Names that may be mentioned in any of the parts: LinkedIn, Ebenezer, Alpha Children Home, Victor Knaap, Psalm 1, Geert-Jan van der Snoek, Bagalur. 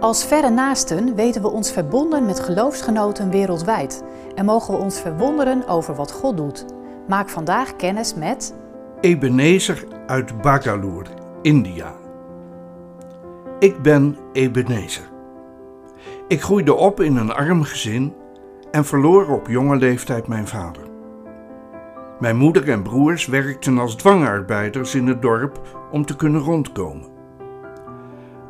Als verre naasten weten we ons verbonden met geloofsgenoten wereldwijd en mogen we ons verwonderen over wat God doet. Maak vandaag kennis met Ebenezer uit Bagalur, India. Ik ben Ebenezer. Ik groeide op in een arm gezin en verloor op jonge leeftijd mijn vader. Mijn moeder en broers werkten als dwangarbeiders in het dorp om te kunnen rondkomen.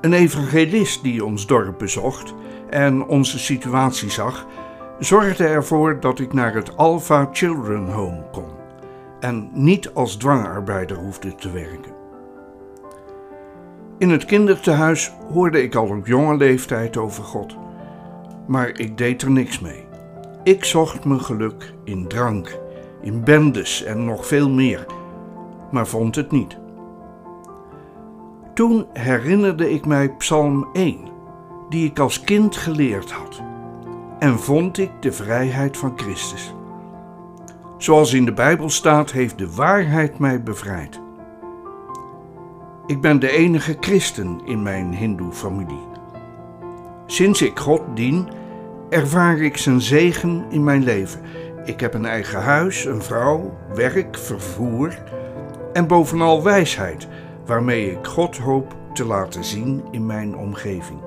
Een evangelist die ons dorp bezocht en onze situatie zag, zorgde ervoor dat ik naar het Alpha Children Home kon en niet als dwangarbeider hoefde te werken. In het kindertehuis hoorde ik al op jonge leeftijd over God, maar ik deed er niks mee. Ik zocht mijn geluk in drank, in bendes en nog veel meer, maar vond het niet. Toen herinnerde ik mij Psalm 1, die ik als kind geleerd had, en vond ik de vrijheid van Christus. Zoals in de Bijbel staat, heeft de waarheid mij bevrijd. Ik ben de enige christen in mijn hindoe-familie. Sinds ik God dien, ervaar ik zijn zegen in mijn leven. Ik heb een eigen huis, een vrouw, werk, vervoer en bovenal wijsheid, waarmee ik God hoop te laten zien in mijn omgeving.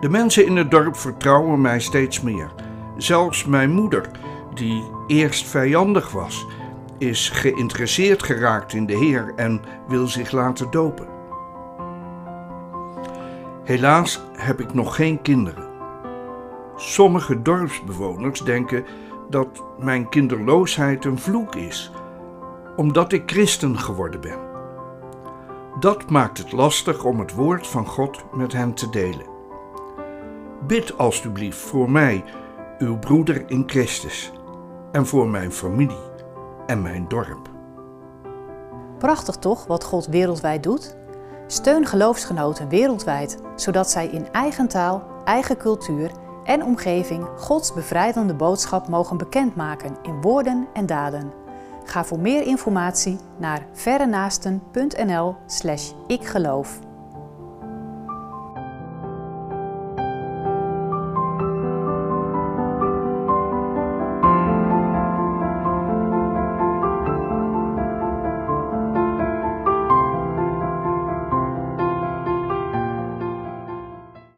De mensen in het dorp vertrouwen mij steeds meer. Zelfs mijn moeder, die eerst vijandig was, is geïnteresseerd geraakt in de Heer en wil zich laten dopen. Helaas heb ik nog geen kinderen. Sommige dorpsbewoners denken dat mijn kinderloosheid een vloek is, omdat ik christen geworden ben. Dat maakt het lastig om het woord van God met hen te delen. Bid alstublieft voor mij, uw broeder in Christus, en voor mijn familie en mijn dorp. Prachtig toch wat God wereldwijd doet? Steun geloofsgenoten wereldwijd, zodat zij in eigen taal, eigen cultuur en omgeving Gods bevrijdende boodschap mogen bekendmaken in woorden en daden. Ga voor meer informatie naar verrenaasten.nl/ikgeloof.